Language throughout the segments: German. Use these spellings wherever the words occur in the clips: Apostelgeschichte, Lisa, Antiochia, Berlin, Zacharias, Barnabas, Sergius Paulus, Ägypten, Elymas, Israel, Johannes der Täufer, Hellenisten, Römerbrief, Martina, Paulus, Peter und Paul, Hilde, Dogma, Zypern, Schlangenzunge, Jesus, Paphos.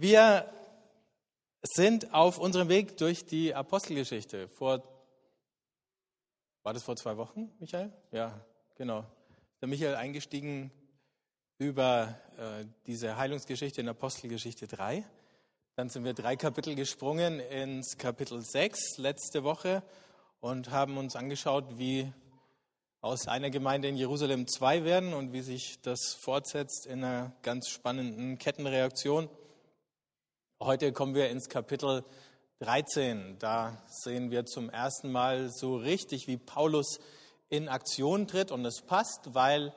Wir sind auf unserem Weg durch die Apostelgeschichte. War das vor 2 Wochen, Michael? Ja, genau. Der Michael eingestiegen über diese Heilungsgeschichte in Apostelgeschichte 3. Dann sind wir 3 Kapitel gesprungen ins Kapitel 6 letzte Woche und haben uns angeschaut, wie aus einer Gemeinde in Jerusalem 2 werden und wie sich das fortsetzt in einer ganz spannenden Kettenreaktion. Heute kommen wir ins Kapitel 13. Da sehen wir zum ersten Mal so richtig, wie Paulus in Aktion tritt. Und es passt, weil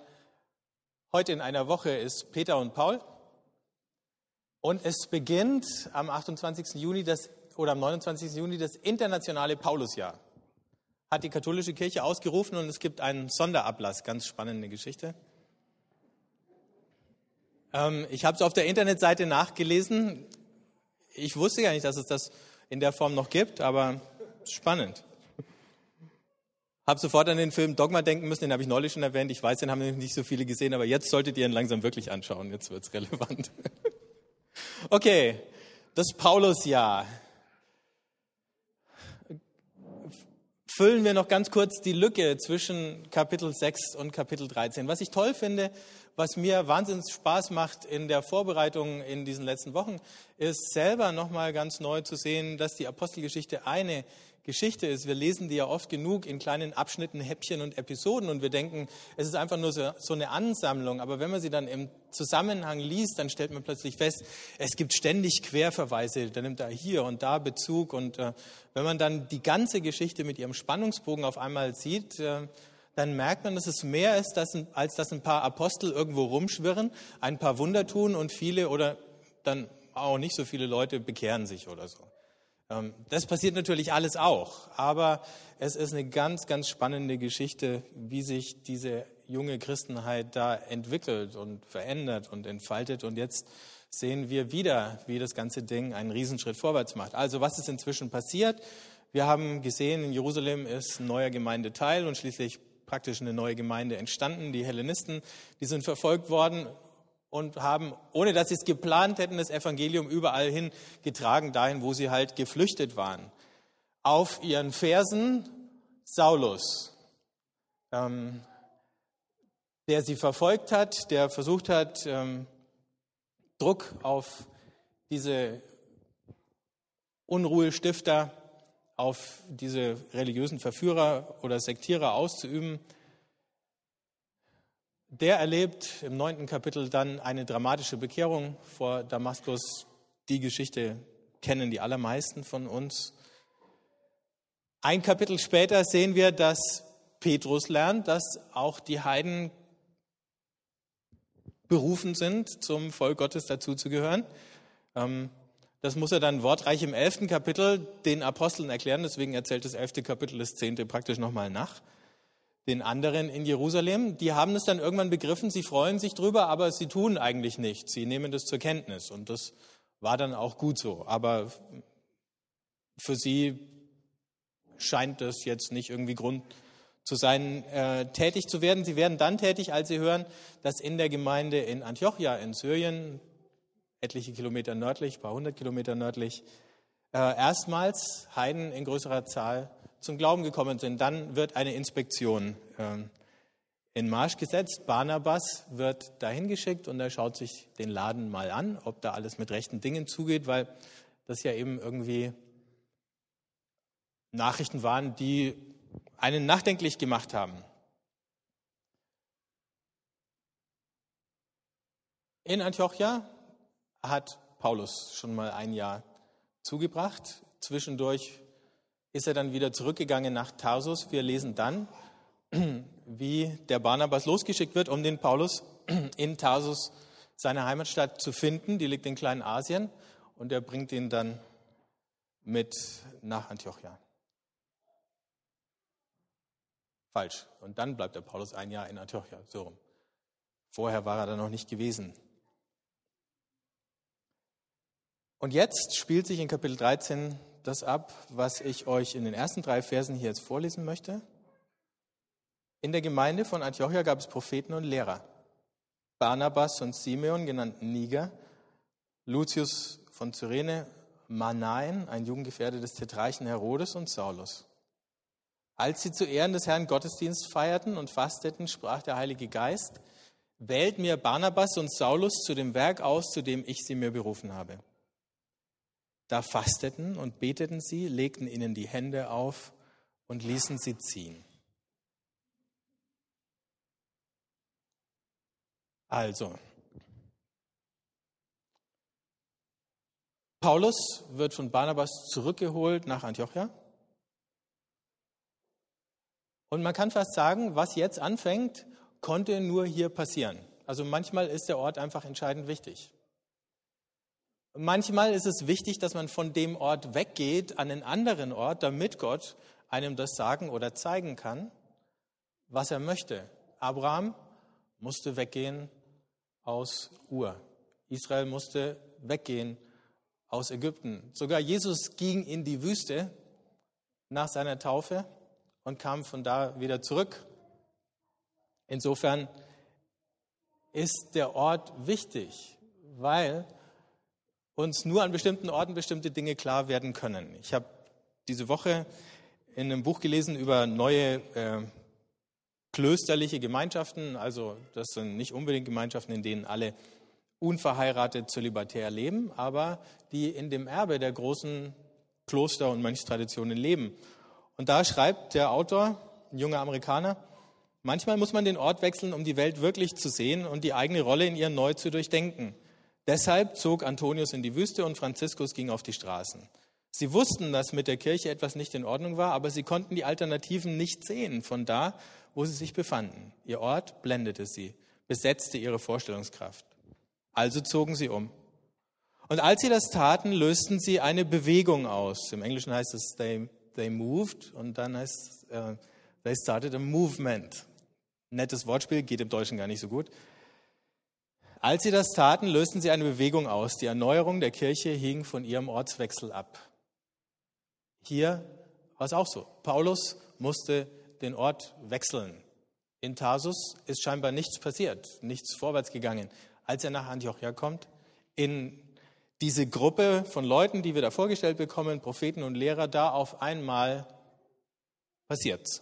heute in einer Woche ist Peter und Paul. Und es beginnt am 29. Juni das internationale Paulusjahr. Hat die katholische Kirche ausgerufen und es gibt einen Sonderablass. Ganz spannende Geschichte. Ich habe es auf der Internetseite nachgelesen. Ich wusste gar nicht, dass es das in der Form noch gibt, aber spannend. Habe sofort an den Film Dogma denken müssen, den habe ich neulich schon erwähnt. Ich weiß, den haben nicht so viele gesehen, aber jetzt solltet ihr ihn langsam wirklich anschauen. Jetzt wird es relevant. Okay, das Paulusjahr. Füllen wir noch ganz kurz die Lücke zwischen Kapitel 6 und Kapitel 13. Was ich toll finde, was mir wahnsinnig Spaß macht in der Vorbereitung in diesen letzten Wochen, ist selber nochmal ganz neu zu sehen, dass die Apostelgeschichte eine Geschichte ist. Wir lesen die ja oft genug in kleinen Abschnitten, Häppchen und Episoden und wir denken, es ist einfach nur so eine Ansammlung. Aber wenn man sie dann im Zusammenhang liest, dann stellt man plötzlich fest, es gibt ständig Querverweise, dann nimmt er hier und da Bezug. Und wenn man dann die ganze Geschichte mit ihrem Spannungsbogen auf einmal sieht, dann merkt man, dass es mehr ist, als dass ein paar Apostel irgendwo rumschwirren, ein paar Wunder tun und viele oder dann auch nicht so viele Leute bekehren sich oder so. Das passiert natürlich alles auch, aber es ist eine ganz, ganz spannende Geschichte, wie sich diese junge Christenheit da entwickelt und verändert und entfaltet. Und jetzt sehen wir wieder, wie das ganze Ding einen Riesenschritt vorwärts macht. Also was ist inzwischen passiert? Wir haben gesehen, in Jerusalem ist ein neuer Gemeindeteil und schließlich praktisch eine neue Gemeinde entstanden. Die Hellenisten, die sind verfolgt worden und haben, ohne dass sie es geplant hätten, das Evangelium überall hin getragen, dahin, wo sie halt geflüchtet waren. Auf ihren Fersen Saulus, der sie verfolgt hat, der versucht hat, Druck auf diese Unruhestifter, auf diese religiösen Verführer oder Sektierer auszuüben. Der erlebt im 9. Kapitel dann eine dramatische Bekehrung vor Damaskus. Die Geschichte kennen die allermeisten von uns. 1 Kapitel später sehen wir, dass Petrus lernt, dass auch die Heiden berufen sind, zum Volk Gottes dazuzugehören. Das muss er dann wortreich im 11. Kapitel den Aposteln erklären. Deswegen erzählt das 11. Kapitel das 10. praktisch nochmal nach. Den anderen in Jerusalem, die haben es dann irgendwann begriffen, sie freuen sich drüber, aber sie tun eigentlich nichts. Sie nehmen das zur Kenntnis und das war dann auch gut so. Aber für sie scheint das jetzt nicht irgendwie Grund zu sein, tätig zu werden. Sie werden dann tätig, als sie hören, dass in der Gemeinde in Antiochia in Syrien, etliche Kilometer nördlich, paar 100 Kilometer nördlich, erstmals Heiden in größerer Zahl zum Glauben gekommen sind. Dann wird eine Inspektion in Marsch gesetzt. Barnabas wird dahin geschickt und er schaut sich den Laden mal an, ob da alles mit rechten Dingen zugeht, weil das ja eben irgendwie Nachrichten waren, die einen nachdenklich gemacht haben. In Antiochia hat Paulus schon mal ein Jahr zugebracht. Zwischendurch ist er dann wieder zurückgegangen nach Tarsus. Wir lesen dann, wie der Barnabas losgeschickt wird, um den Paulus in Tarsus, seiner Heimatstadt, zu finden. Die liegt in Kleinasien und er bringt ihn dann mit nach Antiochia. Falsch. Und dann bleibt der Paulus ein Jahr in Antiochia, so rum. Vorher war er da noch nicht gewesen. Und jetzt spielt sich in Kapitel 13 das ab, was ich euch in den ersten 3 Versen hier jetzt vorlesen möchte. In der Gemeinde von Antiochia gab es Propheten und Lehrer. Barnabas und Simeon, genannt Niger, Lucius von Cyrene Manaen, ein Jugendgefährte des Tetrarchen Herodes und Saulus. Als sie zu Ehren des Herrn Gottesdienst feierten und fasteten, sprach der Heilige Geist: Wählt mir Barnabas und Saulus zu dem Werk aus, zu dem ich sie mir berufen habe. Da fasteten und beteten sie, legten ihnen die Hände auf und ließen sie ziehen. Also, Paulus wird von Barnabas zurückgeholt nach Antiochia. Und man kann fast sagen, was jetzt anfängt, konnte nur hier passieren. Also manchmal ist der Ort einfach entscheidend wichtig. Manchmal ist es wichtig, dass man von dem Ort weggeht an einen anderen Ort, damit Gott einem das sagen oder zeigen kann, was er möchte. Abraham musste weggehen aus Ur. Israel musste weggehen aus Ägypten. Sogar Jesus ging in die Wüste nach seiner Taufe und kam von da wieder zurück. Insofern ist der Ort wichtig, weil uns nur an bestimmten Orten bestimmte Dinge klar werden können. Ich habe diese Woche in einem Buch gelesen über neue klösterliche Gemeinschaften. Also das sind nicht unbedingt Gemeinschaften, in denen alle unverheiratet zölibatär leben, aber die in dem Erbe der großen Kloster- und Mönchstraditionen leben. Und da schreibt der Autor, ein junger Amerikaner: Manchmal muss man den Ort wechseln, um die Welt wirklich zu sehen und die eigene Rolle in ihr neu zu durchdenken. Deshalb zog Antonius in die Wüste und Franziskus ging auf die Straßen. Sie wussten, dass mit der Kirche etwas nicht in Ordnung war, aber sie konnten die Alternativen nicht sehen von da, wo sie sich befanden. Ihr Ort blendete sie, besetzte ihre Vorstellungskraft. Also zogen sie um. Und als sie das taten, lösten sie eine Bewegung aus. Im Englischen heißt es, they moved, und dann heißt es, they started a movement. Nettes Wortspiel, geht im Deutschen gar nicht so gut. Als sie das taten, lösten sie eine Bewegung aus. Die Erneuerung der Kirche hing von ihrem Ortswechsel ab. Hier war es auch so. Paulus musste den Ort wechseln. In Tarsus ist scheinbar nichts passiert, nichts vorwärts gegangen. Als er nach Antiochia kommt, in diese Gruppe von Leuten, die wir da vorgestellt bekommen, Propheten und Lehrer, da auf einmal passiert's.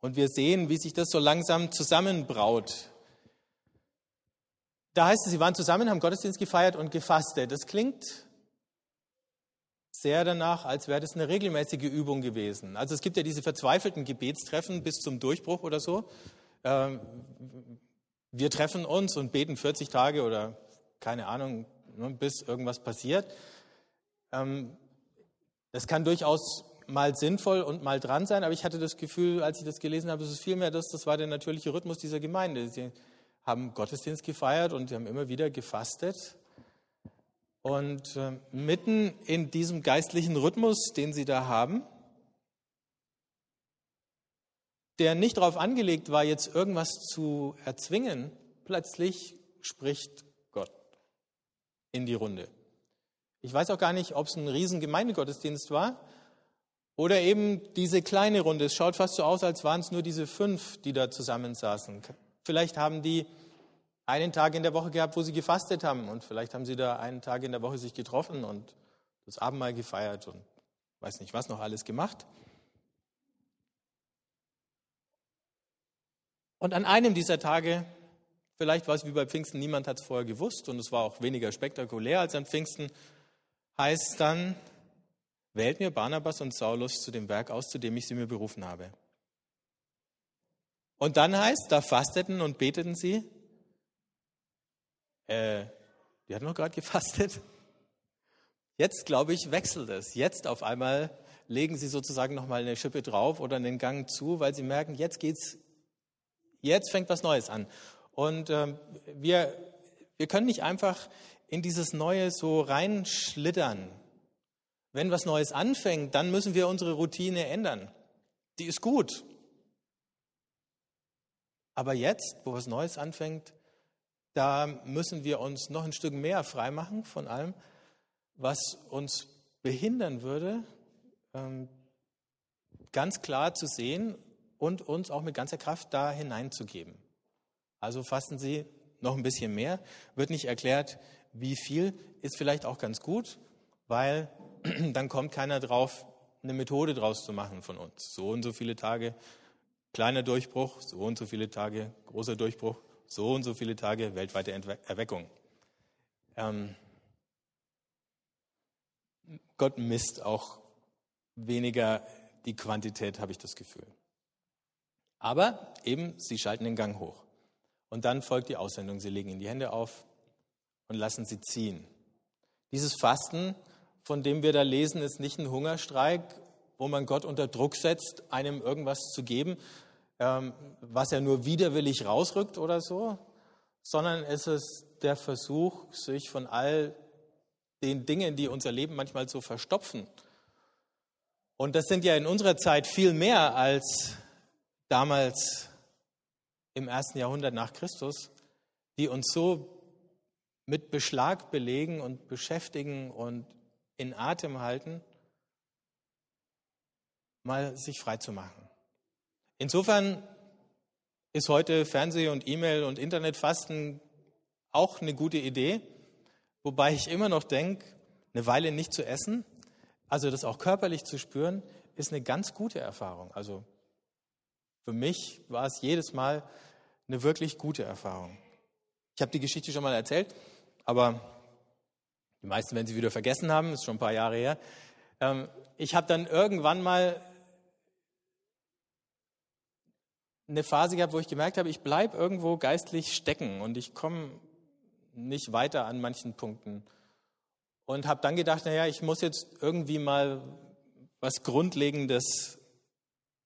Und wir sehen, wie sich das so langsam zusammenbraut. Da heißt es, sie waren zusammen, haben Gottesdienst gefeiert und gefastet. Das klingt sehr danach, als wäre das eine regelmäßige Übung gewesen. Also es gibt ja diese verzweifelten Gebetstreffen bis zum Durchbruch oder so. Wir treffen uns und beten 40 Tage oder keine Ahnung, bis irgendwas passiert. Das kann durchaus mal sinnvoll und mal dran sein, aber ich hatte das Gefühl, als ich das gelesen habe, es ist vielmehr das war der natürliche Rhythmus dieser Gemeinde. Sie haben Gottesdienst gefeiert und sie haben immer wieder gefastet. Und mitten in diesem geistlichen Rhythmus, den sie da haben, der nicht darauf angelegt war, jetzt irgendwas zu erzwingen, plötzlich spricht Gott in die Runde. Ich weiß auch gar nicht, ob es ein riesen Gemeindegottesdienst war, oder eben diese kleine Runde. Es schaut fast so aus, als waren es nur diese 5, die da zusammensaßen. Vielleicht haben die einen Tag in der Woche gehabt, wo sie gefastet haben. Und vielleicht haben sie da einen Tag in der Woche sich getroffen und das Abendmahl gefeiert und weiß nicht was noch alles gemacht. Und an einem dieser Tage, vielleicht war es wie bei Pfingsten, niemand hat es vorher gewusst und es war auch weniger spektakulär als an Pfingsten, heißt dann: Wählt mir Barnabas und Saulus zu dem Werk aus, zu dem ich sie mir berufen habe. Und dann heißt, da fasteten und beteten sie. Die hatten noch gerade gefastet. Jetzt, glaube ich, wechselt es. Jetzt auf einmal legen sie sozusagen nochmal eine Schippe drauf oder einen Gang zu, weil sie merken, jetzt fängt was Neues an. Und wir können nicht einfach in dieses Neue so reinschlittern. Wenn was Neues anfängt, dann müssen wir unsere Routine ändern. Die ist gut. Aber jetzt, wo was Neues anfängt, da müssen wir uns noch ein Stück mehr freimachen von allem, was uns behindern würde, ganz klar zu sehen und uns auch mit ganzer Kraft da hineinzugeben. Also fasten Sie noch ein bisschen mehr. Wird nicht erklärt, wie viel, ist vielleicht auch ganz gut, weil dann kommt keiner drauf, eine Methode draus zu machen von uns. So und so viele Tage kleiner Durchbruch, so und so viele Tage großer Durchbruch, so und so viele Tage weltweite Erweckung. Gott misst auch weniger die Quantität, habe ich das Gefühl. Aber eben, sie schalten den Gang hoch. Und dann folgt die Aussendung. Sie legen ihnen die Hände auf und lassen sie ziehen. Dieses Fasten, von dem wir da lesen, ist nicht ein Hungerstreik, wo man Gott unter Druck setzt, einem irgendwas zu geben, was er nur widerwillig rausrückt oder so, sondern es ist der Versuch, sich von all den Dingen, die unser Leben manchmal so verstopfen. Und das sind ja in unserer Zeit viel mehr als damals im 1. Jahrhundert nach Christus, die uns so mit Beschlag belegen und beschäftigen und in Atem halten, mal sich frei zu machen. Insofern ist heute Fernseh- und E-Mail- und Internetfasten auch eine gute Idee, wobei ich immer noch denke, eine Weile nicht zu essen, also das auch körperlich zu spüren, ist eine ganz gute Erfahrung. Also für mich war es jedes Mal eine wirklich gute Erfahrung. Ich habe die Geschichte schon mal erzählt, aber die meisten werden sie wieder vergessen haben, ist schon ein paar Jahre her. Ich habe dann irgendwann mal eine Phase gehabt, wo ich gemerkt habe, ich bleibe irgendwo geistlich stecken und ich komme nicht weiter an manchen Punkten. Und habe dann gedacht, naja, ich muss jetzt irgendwie mal was Grundlegendes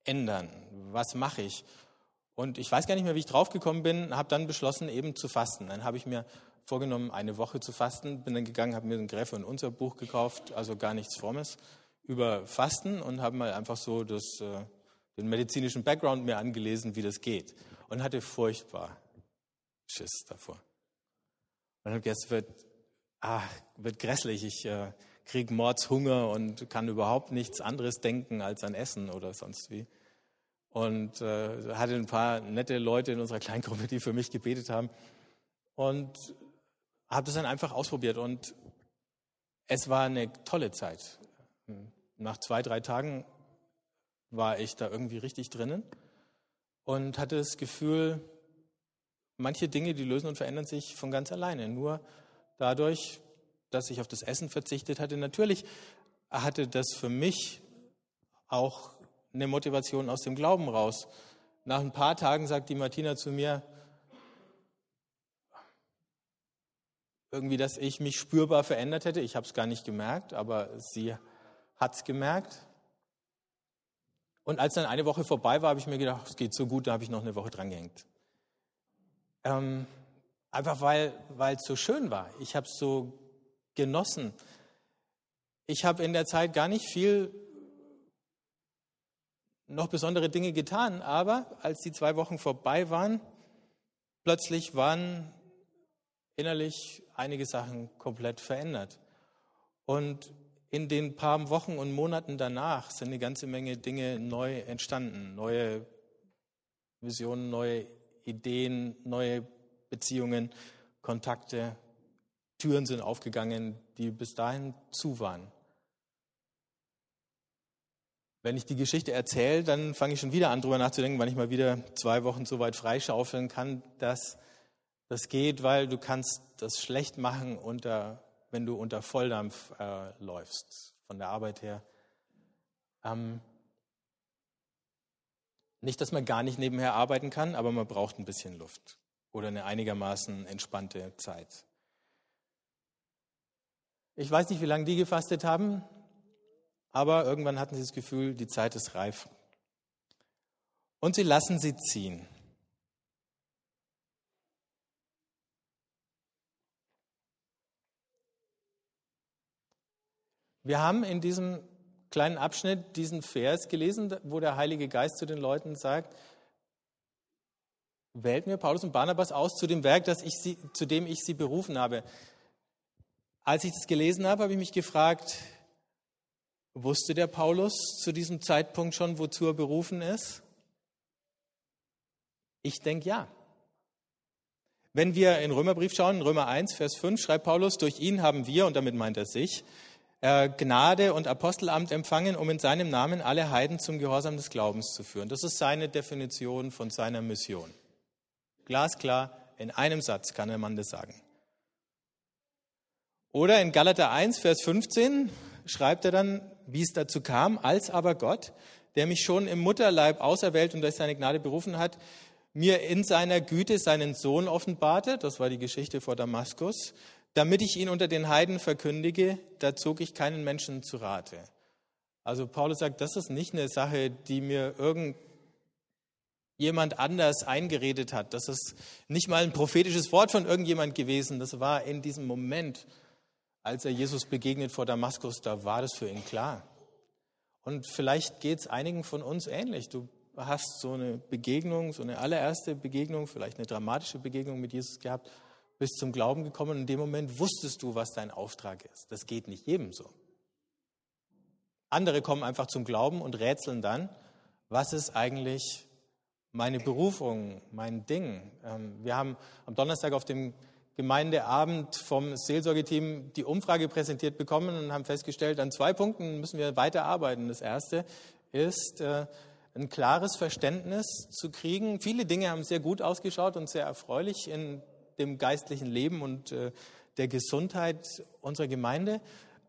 ändern. Was mache ich? Und ich weiß gar nicht mehr, wie ich draufgekommen bin, habe dann beschlossen, eben zu fasten. Dann habe ich mir vorgenommen, eine Woche zu fasten, bin dann gegangen, habe mir ein Gräfe und Unser Buch gekauft, also gar nichts Frommes, über Fasten und habe mal einfach so den medizinischen Background mir angelesen, wie das geht. Und hatte furchtbar Schiss davor. Und habe gedacht, wird grässlich, ich kriege Mordshunger und kann überhaupt nichts anderes denken als an Essen oder sonst wie. Und hatte ein paar nette Leute in unserer Kleingruppe, die für mich gebetet haben. Und habe das dann einfach ausprobiert. Und es war eine tolle Zeit. Nach 2-3 Tagen war ich da irgendwie richtig drinnen und hatte das Gefühl, manche Dinge, die lösen und verändern sich von ganz alleine. Nur dadurch, dass ich auf das Essen verzichtet hatte. Natürlich hatte das für mich auch eine Motivation aus dem Glauben raus. Nach ein paar Tagen sagt die Martina zu mir, irgendwie, dass ich mich spürbar verändert hätte. Ich habe es gar nicht gemerkt, aber sie hat es gemerkt. Und als dann eine Woche vorbei war, habe ich mir gedacht, es geht so gut, da habe ich noch eine Woche dran gehängt. Einfach weil es so schön war. Ich habe es so genossen. Ich habe in der Zeit gar nicht viel noch besondere Dinge getan, aber als die 2 Wochen vorbei waren, plötzlich waren innerlich einige Sachen komplett verändert. Und in den paar Wochen und Monaten danach sind eine ganze Menge Dinge neu entstanden. Neue Visionen, neue Ideen, neue Beziehungen, Kontakte, Türen sind aufgegangen, die bis dahin zu waren. Wenn ich die Geschichte erzähle, dann fange ich schon wieder an, drüber nachzudenken, wann ich mal wieder 2 Wochen so weit freischaufeln kann, dass das geht, weil du kannst das schlecht machen, wenn du unter Volldampf läufst, von der Arbeit her. Nicht, dass man gar nicht nebenher arbeiten kann, aber man braucht ein bisschen Luft oder eine einigermaßen entspannte Zeit. Ich weiß nicht, wie lange die gefastet haben. Aber irgendwann hatten sie das Gefühl, die Zeit ist reif. Und sie lassen sie ziehen. Wir haben in diesem kleinen Abschnitt diesen Vers gelesen, wo der Heilige Geist zu den Leuten sagt, wählt mir Paulus und Barnabas aus zu dem Werk, zu dem ich sie berufen habe. Als ich das gelesen habe, habe ich mich gefragt, wusste der Paulus zu diesem Zeitpunkt schon, wozu er berufen ist? Ich denke, ja. Wenn wir in Römerbrief schauen, Römer 1, Vers 5, schreibt Paulus, durch ihn haben wir, und damit meint er sich, Gnade und Apostelamt empfangen, um in seinem Namen alle Heiden zum Gehorsam des Glaubens zu führen. Das ist seine Definition von seiner Mission. Glasklar, in einem Satz kann der Mann das sagen. Oder in Galater 1, Vers 15 schreibt er dann, wie es dazu kam, als aber Gott, der mich schon im Mutterleib auserwählt und durch seine Gnade berufen hat, mir in seiner Güte seinen Sohn offenbarte, das war die Geschichte vor Damaskus, damit ich ihn unter den Heiden verkündige, da zog ich keinen Menschen zu Rate. Also Paulus sagt, das ist nicht eine Sache, die mir irgendjemand anders eingeredet hat. Das ist nicht mal ein prophetisches Wort von irgendjemand gewesen. Das war in diesem Moment, als er Jesus begegnet vor Damaskus, da war das für ihn klar. Und vielleicht geht es einigen von uns ähnlich. Du hast so eine Begegnung, so eine allererste Begegnung, vielleicht eine dramatische Begegnung mit Jesus gehabt, bist zum Glauben gekommen und in dem Moment wusstest du, was dein Auftrag ist. Das geht nicht jedem so. Andere kommen einfach zum Glauben und rätseln dann, was ist eigentlich meine Berufung, mein Ding. Wir haben am Donnerstag auf dem Gemeindeabend vom Seelsorgeteam die Umfrage präsentiert bekommen und haben festgestellt, an 2 Punkten müssen wir weiterarbeiten. Das erste ist, ein klares Verständnis zu kriegen. Viele Dinge haben sehr gut ausgeschaut und sehr erfreulich in dem geistlichen Leben und der Gesundheit unserer Gemeinde.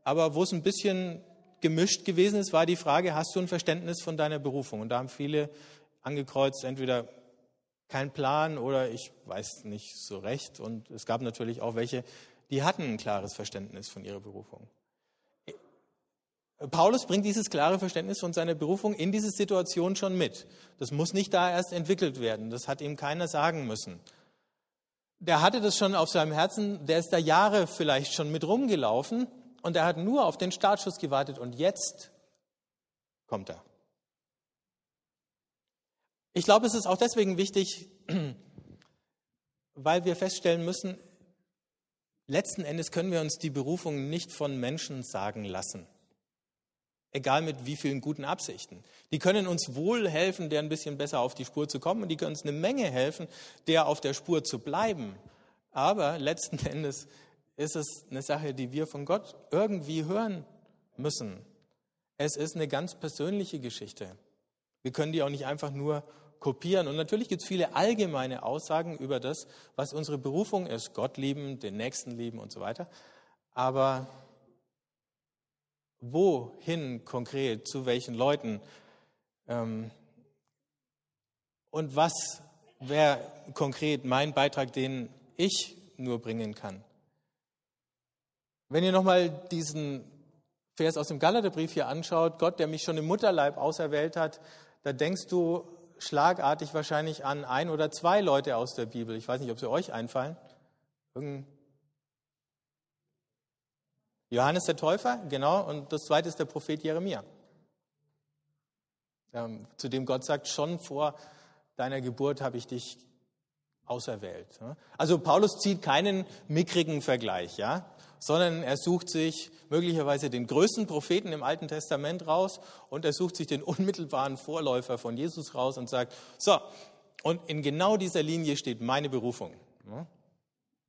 Aber wo es ein bisschen gemischt gewesen ist, war die Frage, hast du ein Verständnis von deiner Berufung? Und da haben viele angekreuzt, entweder kein Plan oder ich weiß nicht so recht. Und es gab natürlich auch welche, die hatten ein klares Verständnis von ihrer Berufung. Paulus bringt dieses klare Verständnis von seiner Berufung in diese Situation schon mit. Das muss nicht da erst entwickelt werden. Das hat ihm keiner sagen müssen. Der hatte das schon auf seinem Herzen, der ist da Jahre vielleicht schon mit rumgelaufen und er hat nur auf den Startschuss gewartet und jetzt kommt er. Ich glaube, es ist auch deswegen wichtig, weil wir feststellen müssen, letzten Endes können wir uns die Berufung nicht von Menschen sagen lassen. Egal mit wie vielen guten Absichten. Die können uns wohl helfen, der ein bisschen besser auf die Spur zu kommen und die können uns eine Menge helfen, der auf der Spur zu bleiben. Aber letzten Endes ist es eine Sache, die wir von Gott irgendwie hören müssen. Es ist eine ganz persönliche Geschichte. Wir können die auch nicht einfach nur kopieren. Und natürlich gibt es viele allgemeine Aussagen über das, was unsere Berufung ist. Gott lieben, den Nächsten lieben und so weiter. Aber wohin konkret, zu welchen Leuten und was wäre konkret mein Beitrag, den ich nur bringen kann. Wenn ihr nochmal diesen Vers aus dem Galaterbrief hier anschaut, Gott, der mich schon im Mutterleib auserwählt hat, da denkst du schlagartig wahrscheinlich an 1 oder 2 Leute aus der Bibel. Ich weiß nicht, ob sie euch einfallen. Johannes der Täufer, genau, und das zweite ist der Prophet Jeremia, zu dem Gott sagt, schon vor deiner Geburt habe ich dich auserwählt. Also Paulus zieht keinen mickrigen Vergleich, ja, sondern er sucht sich möglicherweise den größten Propheten im Alten Testament raus und er sucht sich den unmittelbaren Vorläufer von Jesus raus und sagt, so, und in genau dieser Linie steht meine Berufung.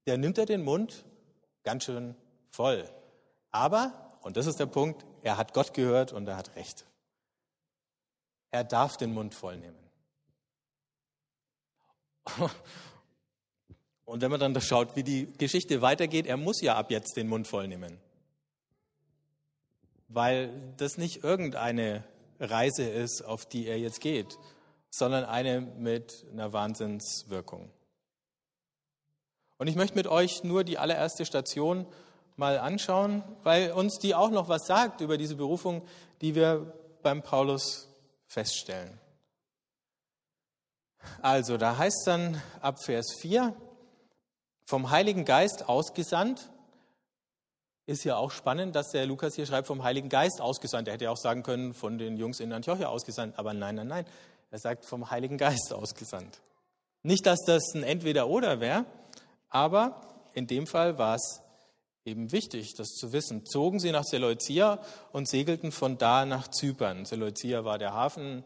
Der nimmt er den Mund ganz schön voll. Aber, und das ist der Punkt, er hat Gott gehört und er hat Recht. Er darf den Mund vollnehmen. Und wenn man dann schaut, wie die Geschichte weitergeht, er muss ja ab jetzt den Mund vollnehmen. Weil das nicht irgendeine Reise ist, auf die er jetzt geht, sondern eine mit einer Wahnsinnswirkung. Und ich möchte mit euch nur die allererste Station mal anschauen, weil uns die auch noch was sagt über diese Berufung, die wir beim Paulus feststellen. Also, da heißt es dann ab Vers 4, vom Heiligen Geist ausgesandt, ist ja auch spannend, dass der Lukas hier schreibt, vom Heiligen Geist ausgesandt. Er hätte ja auch sagen können, von den Jungs in Antiochia ausgesandt, aber nein. Er sagt, vom Heiligen Geist ausgesandt. Nicht, dass das ein Entweder-Oder wäre, aber in dem Fall war es eben wichtig, das zu wissen. Zogen sie nach Seleucia und segelten von da nach Zypern. Seleucia war der Hafen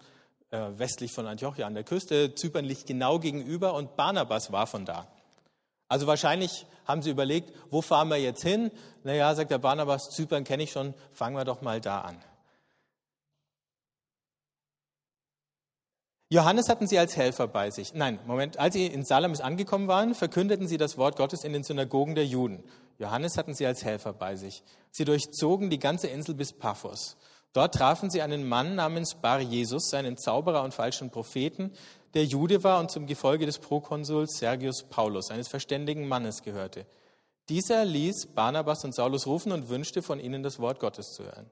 westlich von Antiochia an der Küste. Zypern liegt genau gegenüber und Barnabas war von da. Also wahrscheinlich haben sie überlegt, wo fahren wir jetzt hin? Naja, sagt der Barnabas, Zypern kenne ich schon, fangen wir doch mal da an. Johannes hatten sie als Helfer bei sich. Als sie in Salamis angekommen waren, verkündeten sie das Wort Gottes in den Synagogen der Juden. Johannes hatten sie als Helfer bei sich. Sie durchzogen die ganze Insel bis Paphos. Dort trafen sie einen Mann namens Bar-Jesus, einen Zauberer und falschen Propheten, der Jude war und zum Gefolge des Prokonsuls Sergius Paulus, eines verständigen Mannes, gehörte. Dieser ließ Barnabas und Saulus rufen und wünschte, von ihnen das Wort Gottes zu hören.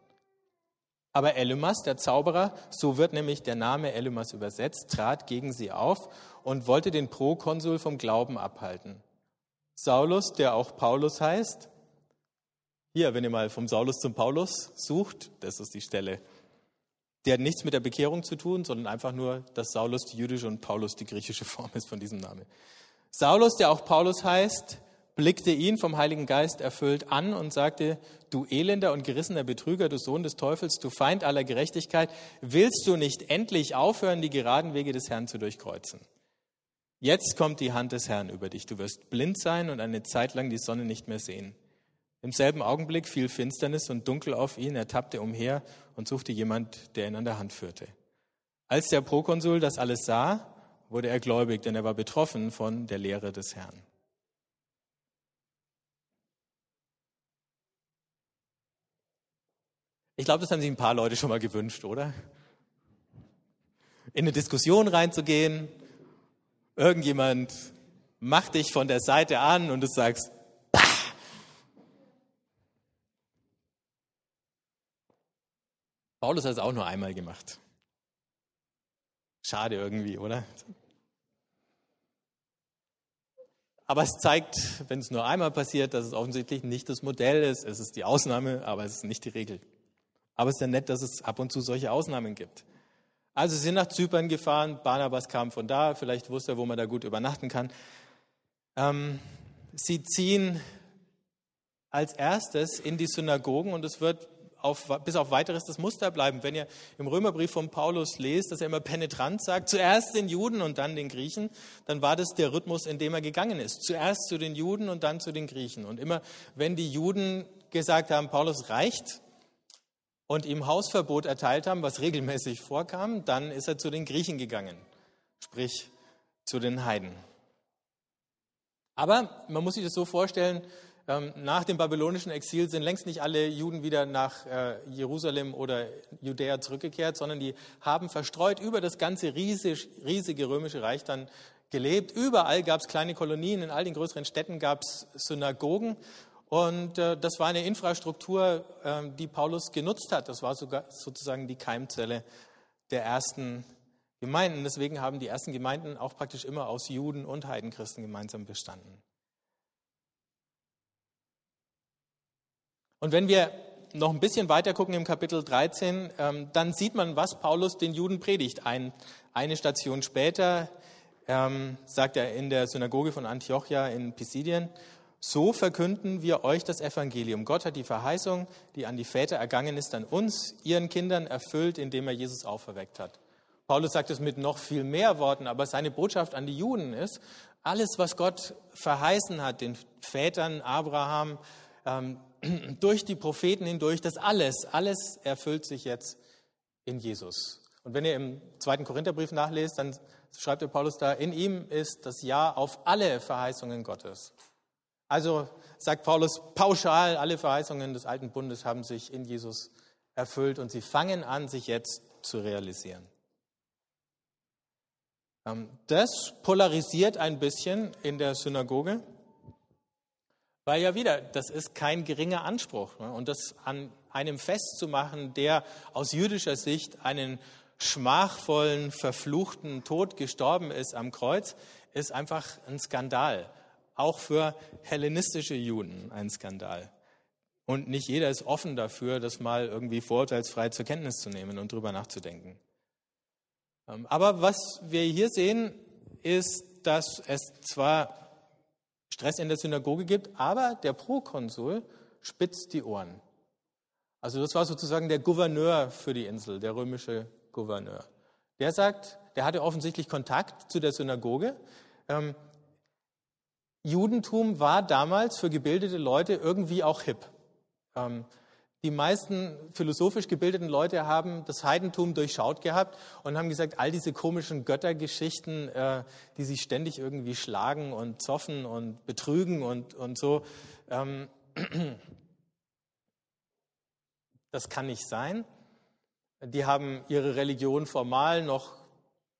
Aber Elymas, der Zauberer, so wird nämlich der Name Elymas übersetzt, trat gegen sie auf und wollte den Prokonsul vom Glauben abhalten. Saulus, der auch Paulus heißt, hier, wenn ihr mal vom Saulus zum Paulus sucht, das ist die Stelle. Die hat nichts mit der Bekehrung zu tun, sondern einfach nur, dass Saulus die jüdische und Paulus die griechische Form ist von diesem Namen. Saulus, der auch Paulus heißt, blickte ihn vom Heiligen Geist erfüllt an und sagte, du elender und gerissener Betrüger, du Sohn des Teufels, du Feind aller Gerechtigkeit, willst du nicht endlich aufhören, die geraden Wege des Herrn zu durchkreuzen? Jetzt kommt die Hand des Herrn über dich, du wirst blind sein und eine Zeit lang die Sonne nicht mehr sehen. Im selben Augenblick fiel Finsternis und Dunkel auf ihn, er tappte umher und suchte jemand, der ihn an der Hand führte. Als der Prokonsul das alles sah, wurde er gläubig, denn er war betroffen von der Lehre des Herrn. Ich glaube, das haben sich ein paar Leute schon mal gewünscht, oder? In eine Diskussion reinzugehen, irgendjemand macht dich von der Seite an und du sagst, bah! Paulus hat es auch nur einmal gemacht. Schade irgendwie, oder? Aber es zeigt, wenn es nur einmal passiert, dass es offensichtlich nicht das Modell ist. Es ist die Ausnahme, aber es ist nicht die Regel. Aber es ist ja nett, dass es ab und zu solche Ausnahmen gibt. Also sie sind nach Zypern gefahren, Barnabas kam von da, vielleicht wusste er, wo man da gut übernachten kann. Sie ziehen als erstes in die Synagogen und es wird bis auf weiteres das Muster bleiben. Wenn ihr im Römerbrief von Paulus lest, dass er immer penetrant sagt, zuerst den Juden und dann den Griechen, dann war das der Rhythmus, in dem er gegangen ist. Zuerst zu den Juden und dann zu den Griechen. Und immer, wenn die Juden gesagt haben, Paulus reicht, und ihm Hausverbot erteilt haben, was regelmäßig vorkam, dann ist er zu den Griechen gegangen, sprich zu den Heiden. Aber man muss sich das so vorstellen, nach dem babylonischen Exil sind längst nicht alle Juden wieder nach Jerusalem oder Judäa zurückgekehrt, sondern die haben verstreut über das ganze riesige römische Reich dann gelebt. Überall gab es kleine Kolonien, in all den größeren Städten gab es Synagogen. Und das war eine Infrastruktur, die Paulus genutzt hat. Das war sogar sozusagen die Keimzelle der ersten Gemeinden. Deswegen haben die ersten Gemeinden auch praktisch immer aus Juden und Heidenchristen gemeinsam bestanden. Und wenn wir noch ein bisschen weiter gucken im Kapitel 13, dann sieht man, was Paulus den Juden predigt. Eine Station später sagt er in der Synagoge von Antiochia in Pisidien, so verkünden wir euch das Evangelium. Gott hat die Verheißung, die an die Väter ergangen ist, an uns, ihren Kindern, erfüllt, indem er Jesus auferweckt hat. Paulus sagt es mit noch viel mehr Worten, aber seine Botschaft an die Juden ist, alles, was Gott verheißen hat, den Vätern, Abraham, durch die Propheten hindurch, das alles erfüllt sich jetzt in Jesus. Und wenn ihr im 2. Korintherbrief nachlest, dann schreibt der Paulus da, in ihm ist das Ja auf alle Verheißungen Gottes. Also sagt Paulus pauschal, alle Verheißungen des Alten Bundes haben sich in Jesus erfüllt und sie fangen an, sich jetzt zu realisieren. Das polarisiert ein bisschen in der Synagoge, weil ja wieder, das ist kein geringer Anspruch. Und das an einem festzumachen, der aus jüdischer Sicht einen schmachvollen, verfluchten Tod gestorben ist am Kreuz, ist einfach ein Skandal. Auch für hellenistische Juden ein Skandal. Und nicht jeder ist offen dafür, das mal irgendwie vorurteilsfrei zur Kenntnis zu nehmen und drüber nachzudenken. Aber was wir hier sehen, ist, dass es zwar Stress in der Synagoge gibt, aber der Prokonsul spitzt die Ohren. Also das war sozusagen der Gouverneur für die Insel, der römische Gouverneur. Der sagt, der hatte offensichtlich Kontakt zu der Synagoge, Judentum war damals für gebildete Leute irgendwie auch hip. Die meisten philosophisch gebildeten Leute haben das Heidentum durchschaut gehabt und haben gesagt, all diese komischen Göttergeschichten, die sich ständig irgendwie schlagen und zoffen und betrügen und so, das kann nicht sein. Die haben ihre Religion formal noch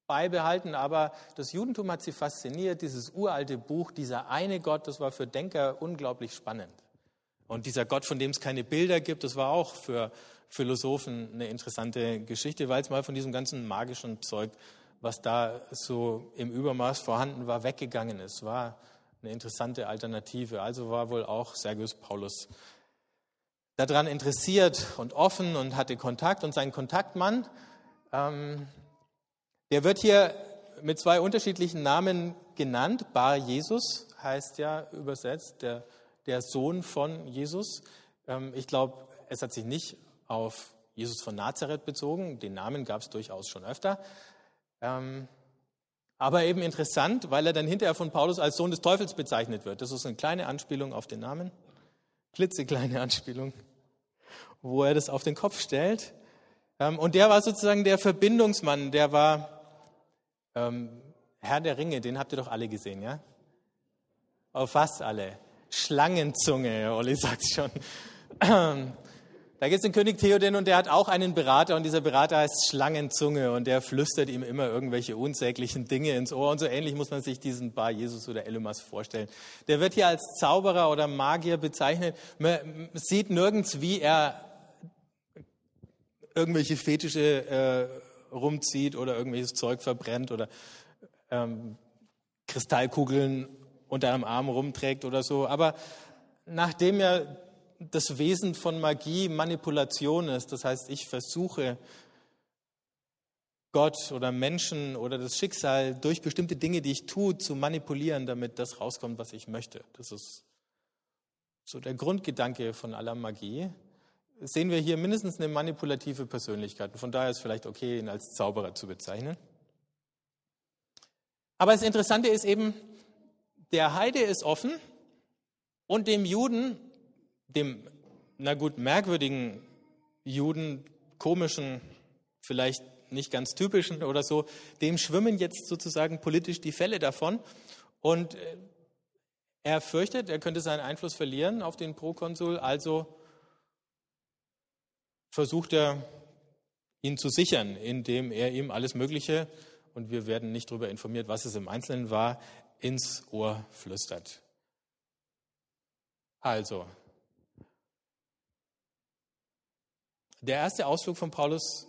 beibehalten, aber das Judentum hat sie fasziniert, dieses uralte Buch, dieser eine Gott, das war für Denker unglaublich spannend. Und dieser Gott, von dem es keine Bilder gibt, das war auch für Philosophen eine interessante Geschichte, weil es mal von diesem ganzen magischen Zeug, was da so im Übermaß vorhanden war, weggegangen ist. War eine interessante Alternative. Also war wohl auch Sergius Paulus daran interessiert und offen und hatte Kontakt. Und sein Kontaktmann, der wird hier mit zwei unterschiedlichen Namen genannt. Bar-Jesus heißt ja übersetzt der Sohn von Jesus. Ich glaube, es hat sich nicht auf Jesus von Nazareth bezogen. Den Namen gab es durchaus schon öfter. Aber eben interessant, weil er dann hinterher von Paulus als Sohn des Teufels bezeichnet wird. Das ist eine kleine Anspielung auf den Namen. Klitzekleine Anspielung, wo er das auf den Kopf stellt. Und der war sozusagen der Verbindungsmann, der war Herr der Ringe, den habt ihr doch alle gesehen, ja? Auf fast alle. Schlangenzunge, Olli sagt's schon. Da geht's den König Theoden und der hat auch einen Berater und dieser Berater heißt Schlangenzunge und der flüstert ihm immer irgendwelche unsäglichen Dinge ins Ohr und so ähnlich muss man sich diesen Bar-Jesus oder Elymas vorstellen. Der wird hier als Zauberer oder Magier bezeichnet. Man sieht nirgends, wie er irgendwelche Fetische rumzieht oder irgendwelches Zeug verbrennt oder Kristallkugeln unter einem Arm rumträgt oder so. Aber nachdem ja das Wesen von Magie Manipulation ist. Das heißt, ich versuche, Gott oder Menschen oder das Schicksal durch bestimmte Dinge, die ich tue, zu manipulieren, damit das rauskommt, was ich möchte. Das ist so der Grundgedanke von aller Magie. Sehen wir hier mindestens eine manipulative Persönlichkeit. Von daher ist es vielleicht okay, ihn als Zauberer zu bezeichnen. Aber das Interessante ist eben, der Heide ist offen und dem Juden, dem, na gut, merkwürdigen Juden, komischen, vielleicht nicht ganz typischen oder so, dem schwimmen jetzt sozusagen politisch die Fälle davon. Und er fürchtet, er könnte seinen Einfluss verlieren auf den Prokonsul, also versucht er, ihn zu sichern, indem er ihm alles Mögliche, und wir werden nicht darüber informiert, was es im Einzelnen war, ins Ohr flüstert. Also, der erste Ausflug von Paulus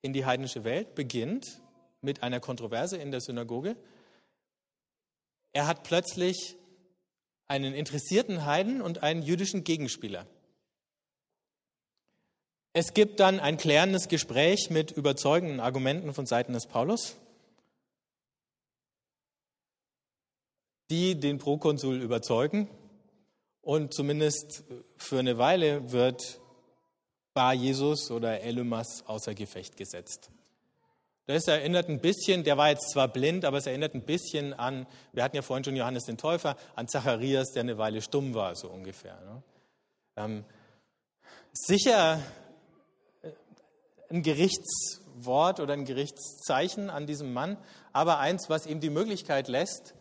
in die heidnische Welt beginnt mit einer Kontroverse in der Synagoge. Er hat plötzlich einen interessierten Heiden und einen jüdischen Gegenspieler. Es gibt dann ein klärendes Gespräch mit überzeugenden Argumenten von Seiten des Paulus, die den Prokonsul überzeugen. Und zumindest für eine Weile wird Bar-Jesus oder Elymas außer Gefecht gesetzt. Das erinnert ein bisschen, der war jetzt zwar blind, aber es erinnert ein bisschen an, wir hatten ja vorhin schon Johannes den Täufer, an Zacharias, der eine Weile stumm war, so ungefähr. Ne? Sicher ein Gerichtswort oder ein Gerichtszeichen an diesem Mann, aber eins, was ihm die Möglichkeit lässt,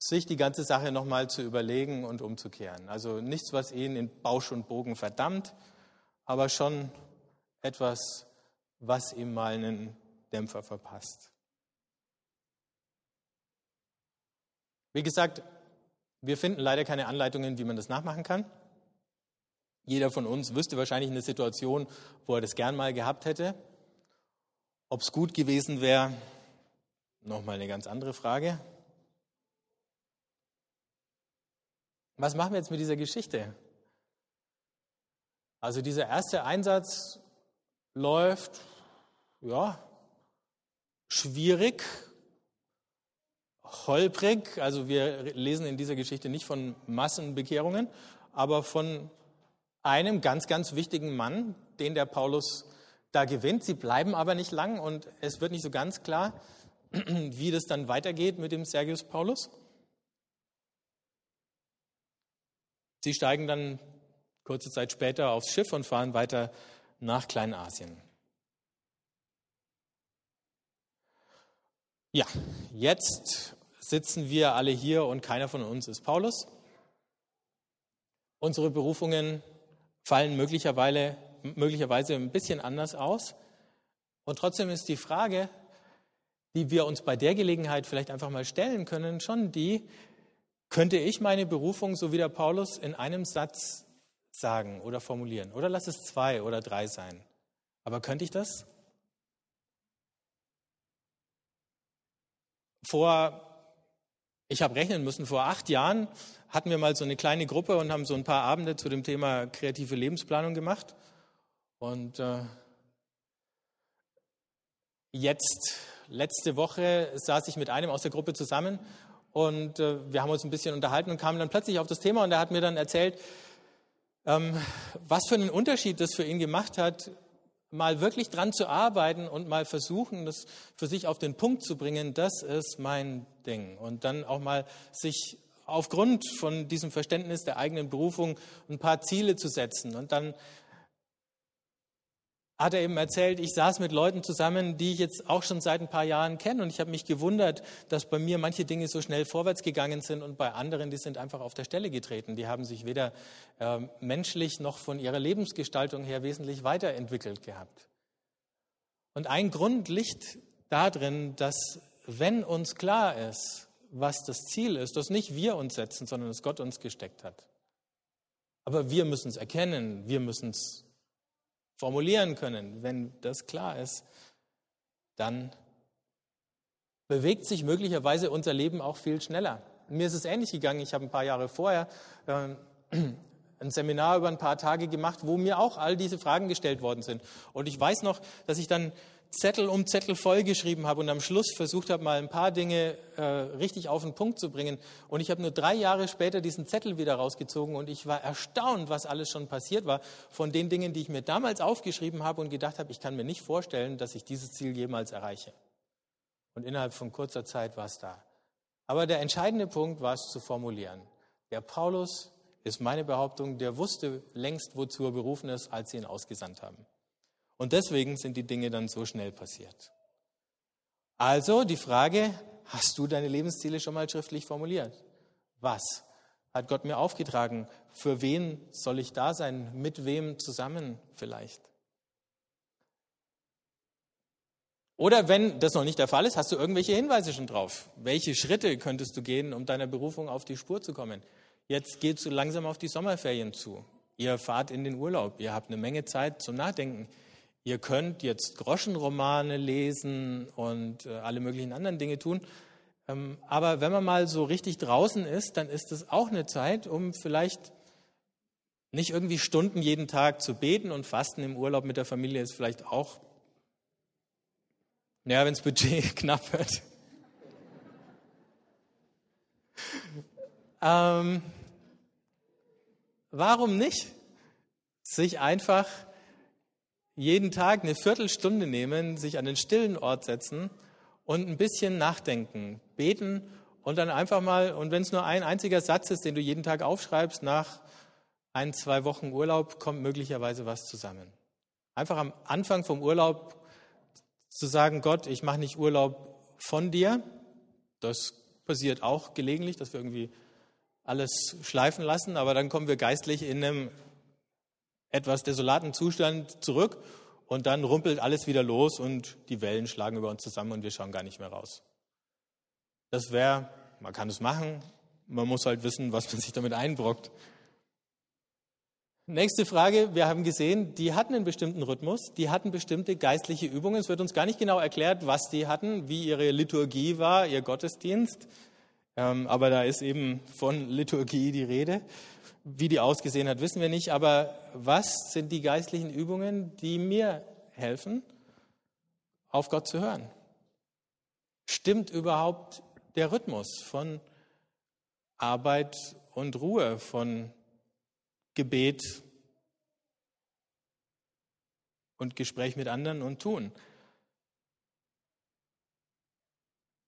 sich die ganze Sache nochmal zu überlegen und umzukehren. Also nichts, was ihn in Bausch und Bogen verdammt, aber schon etwas, was ihm mal einen Dämpfer verpasst. Wie gesagt, wir finden leider keine Anleitungen, wie man das nachmachen kann. Jeder von uns wüsste wahrscheinlich eine Situation, wo er das gern mal gehabt hätte. Ob es gut gewesen wäre, nochmal eine ganz andere Frage. Was machen wir jetzt mit dieser Geschichte? Also dieser erste Einsatz läuft, ja, schwierig, holprig. Also wir lesen in dieser Geschichte nicht von Massenbekehrungen, aber von einem ganz, ganz wichtigen Mann, den der Paulus da gewinnt. Sie bleiben aber nicht lang und es wird nicht so ganz klar, wie das dann weitergeht mit dem Sergius Paulus. Sie steigen dann kurze Zeit später aufs Schiff und fahren weiter nach Kleinasien. Ja, jetzt sitzen wir alle hier und keiner von uns ist Paulus. Unsere Berufungen fallen möglicherweise ein bisschen anders aus. Und trotzdem ist die Frage, die wir uns bei der Gelegenheit vielleicht einfach mal stellen können, schon die: Könnte ich meine Berufung, so wie der Paulus, in einem Satz sagen oder formulieren? Oder lass es 2 oder 3 sein. Aber könnte ich das? Ich habe rechnen müssen, vor 8 Jahren hatten wir mal so eine kleine Gruppe und haben so ein paar Abende zu dem Thema kreative Lebensplanung gemacht. Und jetzt, letzte Woche, saß ich mit einem aus der Gruppe zusammen und wir haben uns ein bisschen unterhalten und kamen dann plötzlich auf das Thema, und er hat mir dann erzählt, was für einen Unterschied das für ihn gemacht hat, mal wirklich dran zu arbeiten und mal versuchen, das für sich auf den Punkt zu bringen, das ist mein Ding. Und dann auch mal sich aufgrund von diesem Verständnis der eigenen Berufung ein paar Ziele zu setzen. Und dann hat er eben erzählt, ich saß mit Leuten zusammen, die ich jetzt auch schon seit ein paar Jahren kenne, und ich habe mich gewundert, dass bei mir manche Dinge so schnell vorwärts gegangen sind und bei anderen, die sind einfach auf der Stelle getreten. Die haben sich weder menschlich noch von ihrer Lebensgestaltung her wesentlich weiterentwickelt gehabt. Und ein Grund liegt darin, dass, wenn uns klar ist, was das Ziel ist, das nicht wir uns setzen, sondern das Gott uns gesteckt hat. Aber wir müssen es erkennen, wir müssen es formulieren können. Wenn das klar ist, dann bewegt sich möglicherweise unser Leben auch viel schneller. Mir ist es ähnlich gegangen. Ich habe ein paar Jahre vorher ein Seminar über ein paar Tage gemacht, wo mir auch all diese Fragen gestellt worden sind. Und ich weiß noch, dass ich dann Zettel um Zettel vollgeschrieben habe und am Schluss versucht habe, mal ein paar Dinge richtig auf den Punkt zu bringen. Und ich habe nur 3 Jahre später diesen Zettel wieder rausgezogen und ich war erstaunt, was alles schon passiert war von den Dingen, die ich mir damals aufgeschrieben habe und gedacht habe, ich kann mir nicht vorstellen, dass ich dieses Ziel jemals erreiche. Und innerhalb von kurzer Zeit war es da. Aber der entscheidende Punkt war es zu formulieren. Der Paulus, ist meine Behauptung, der wusste längst, wozu er berufen ist, als sie ihn ausgesandt haben. Und deswegen sind die Dinge dann so schnell passiert. Also die Frage, hast du deine Lebensziele schon mal schriftlich formuliert? Was hat Gott mir aufgetragen? Für wen soll ich da sein? Mit wem zusammen vielleicht? Oder wenn das noch nicht der Fall ist, hast du irgendwelche Hinweise schon drauf? Welche Schritte könntest du gehen, um deiner Berufung auf die Spur zu kommen? Jetzt geht es so langsam auf die Sommerferien zu. Ihr fahrt in den Urlaub, ihr habt eine Menge Zeit zum Nachdenken. Ihr könnt jetzt Groschenromane lesen und alle möglichen anderen Dinge tun. Aber wenn man mal so richtig draußen ist, dann ist es auch eine Zeit, um vielleicht nicht irgendwie Stunden jeden Tag zu beten, und Fasten im Urlaub mit der Familie ist vielleicht auch, naja, wenn das Budget knapp wird. Warum nicht sich einfach jeden Tag eine Viertelstunde nehmen, sich an den stillen Ort setzen und ein bisschen nachdenken, beten und dann einfach mal, und wenn es nur ein einziger Satz ist, den du jeden Tag aufschreibst, nach 1-2 Wochen Urlaub kommt möglicherweise was zusammen. Einfach am Anfang vom Urlaub zu sagen, Gott, ich mache nicht Urlaub von dir, das passiert auch gelegentlich, dass wir irgendwie alles schleifen lassen, aber dann kommen wir geistlich in einem etwas desolaten Zustand zurück und dann rumpelt alles wieder los und die Wellen schlagen über uns zusammen und wir schauen gar nicht mehr raus. Das wäre, man kann es machen, man muss halt wissen, was man sich damit einbrockt. Nächste Frage, wir haben gesehen, die hatten einen bestimmten Rhythmus, die hatten bestimmte geistliche Übungen. Es wird uns gar nicht genau erklärt, was die hatten, wie ihre Liturgie war, ihr Gottesdienst, aber da ist eben von Liturgie die Rede. Wie die ausgesehen hat, wissen wir nicht, aber was sind die geistlichen Übungen, die mir helfen, auf Gott zu hören? Stimmt überhaupt der Rhythmus von Arbeit und Ruhe, von Gebet und Gespräch mit anderen und Tun?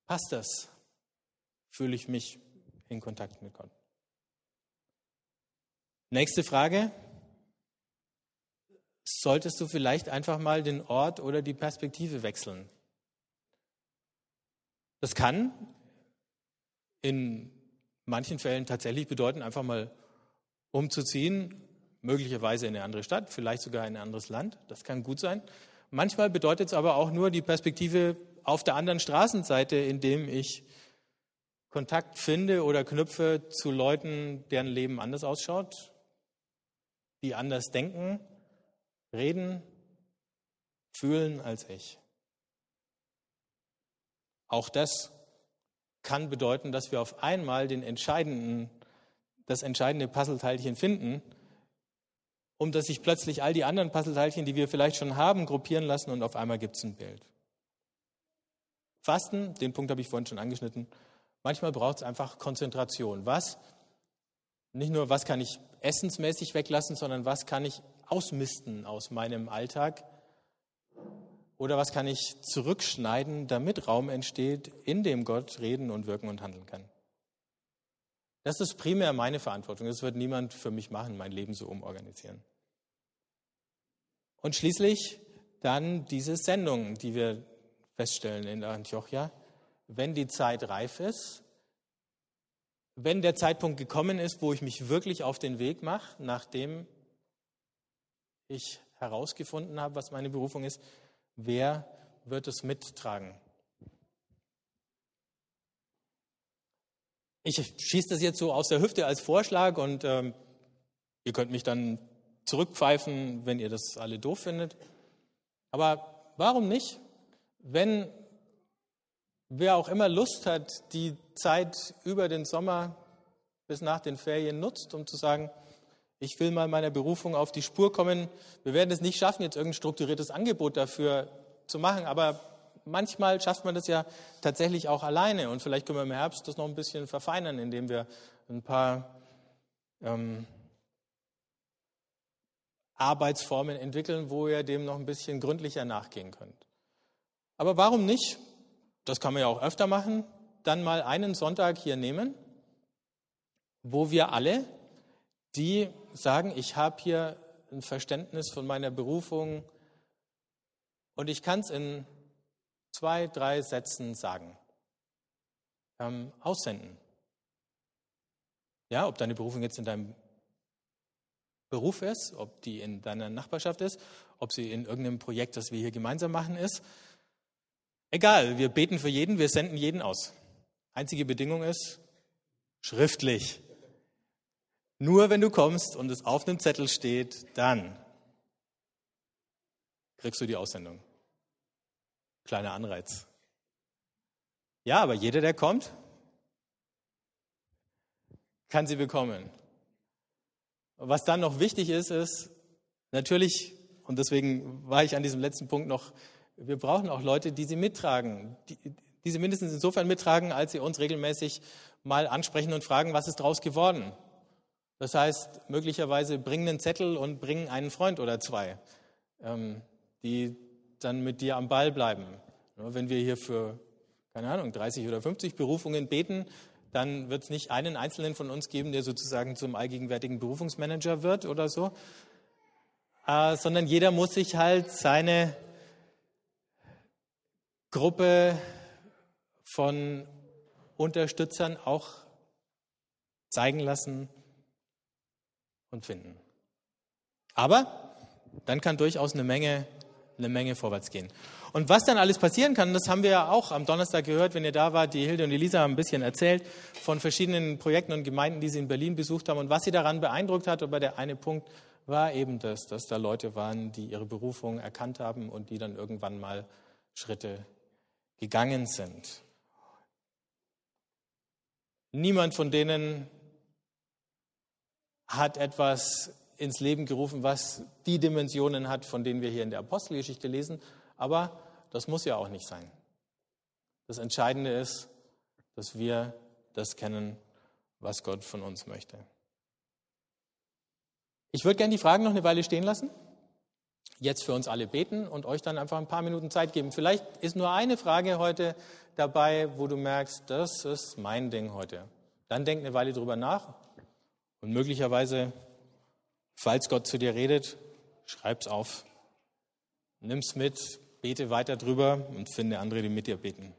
Passt das? Fühle ich mich in Kontakt mit Gott? Nächste Frage. Solltest du vielleicht einfach mal den Ort oder die Perspektive wechseln? Das kann in manchen Fällen tatsächlich bedeuten, einfach mal umzuziehen, möglicherweise in eine andere Stadt, vielleicht sogar in ein anderes Land. Das kann gut sein. Manchmal bedeutet es aber auch nur die Perspektive auf der anderen Straßenseite, indem ich Kontakt finde oder knüpfe zu Leuten, deren Leben anders ausschaut, die anders denken, reden, fühlen als ich. Auch das kann bedeuten, dass wir auf einmal das entscheidende Puzzleteilchen finden, um das sich plötzlich all die anderen Puzzleteilchen, die wir vielleicht schon haben, gruppieren lassen und auf einmal gibt es ein Bild. Fasten, den Punkt habe ich vorhin schon angeschnitten, manchmal braucht es einfach Konzentration. Nicht nur, was kann ich essensmäßig weglassen, sondern was kann ich ausmisten aus meinem Alltag oder was kann ich zurückschneiden, damit Raum entsteht, in dem Gott reden und wirken und handeln kann. Das ist primär meine Verantwortung. Das wird niemand für mich machen, mein Leben so umorganisieren. Und schließlich dann diese Sendung, die wir feststellen in Antiochia. Wenn die Zeit reif ist, wenn der Zeitpunkt gekommen ist, wo ich mich wirklich auf den Weg mache, nachdem ich herausgefunden habe, was meine Berufung ist, wer wird es mittragen? Ich schieße das jetzt so aus der Hüfte als Vorschlag und ihr könnt mich dann zurückpfeifen, wenn ihr das alle doof findet. Aber warum nicht? Wenn wer auch immer Lust hat, die Zeit über den Sommer bis nach den Ferien nutzt, um zu sagen, ich will mal meiner Berufung auf die Spur kommen. Wir werden es nicht schaffen, jetzt irgendein strukturiertes Angebot dafür zu machen, aber manchmal schafft man das ja tatsächlich auch alleine und vielleicht können wir im Herbst das noch ein bisschen verfeinern, indem wir ein paar Arbeitsformen entwickeln, wo ihr dem noch ein bisschen gründlicher nachgehen könnt. Aber warum nicht? Das kann man ja auch öfter machen. Dann mal einen Sonntag hier nehmen, wo wir alle, die sagen, ich habe hier ein Verständnis von meiner Berufung und ich kann es in 2, 3 Sätzen sagen, aussenden. Ja, ob deine Berufung jetzt in deinem Beruf ist, ob die in deiner Nachbarschaft ist, ob sie in irgendeinem Projekt, das wir hier gemeinsam machen, ist. Egal, wir beten für jeden, wir senden jeden aus. Einzige Bedingung ist, schriftlich. Nur wenn du kommst und es auf einem Zettel steht, dann kriegst du die Aussendung. Kleiner Anreiz. Ja, aber jeder, der kommt, kann sie bekommen. Was dann noch wichtig ist, ist natürlich, und deswegen war ich an diesem letzten Punkt noch, wir brauchen auch Leute, die sie mittragen, die sie mindestens insofern mittragen, als sie uns regelmäßig mal ansprechen und fragen, was ist draus geworden. Das heißt, möglicherweise bringen einen Zettel und bringen einen Freund oder zwei, die dann mit dir am Ball bleiben. Wenn wir hier für, keine Ahnung, 30 oder 50 Berufungen beten, dann wird es nicht einen Einzelnen von uns geben, der sozusagen zum allgegenwärtigen Berufungsmanager wird oder so, sondern jeder muss sich halt seine Gruppe von Unterstützern auch zeigen lassen und finden. Aber dann kann durchaus eine Menge vorwärts gehen. Und was dann alles passieren kann, das haben wir ja auch am Donnerstag gehört, wenn ihr da wart, die Hilde und die Lisa haben ein bisschen erzählt von verschiedenen Projekten und Gemeinden, die sie in Berlin besucht haben und was sie daran beeindruckt hat. Aber der eine Punkt war eben das, dass da Leute waren, die ihre Berufung erkannt haben und die dann irgendwann mal Schritte gegangen sind. Niemand von denen hat etwas ins Leben gerufen, was die Dimensionen hat, von denen wir hier in der Apostelgeschichte lesen. Aber das muss ja auch nicht sein. Das Entscheidende ist, dass wir das kennen, was Gott von uns möchte. Ich würde gerne die Fragen noch eine Weile stehen lassen. Jetzt für uns alle beten und euch dann einfach ein paar Minuten Zeit geben. Vielleicht ist nur eine Frage heute dabei, wo du merkst, das ist mein Ding heute. Dann denk eine Weile drüber nach und möglicherweise Falls Gott zu dir redet, schreib's auf. Nimm's mit, bete weiter drüber und finde andere, die mit dir beten.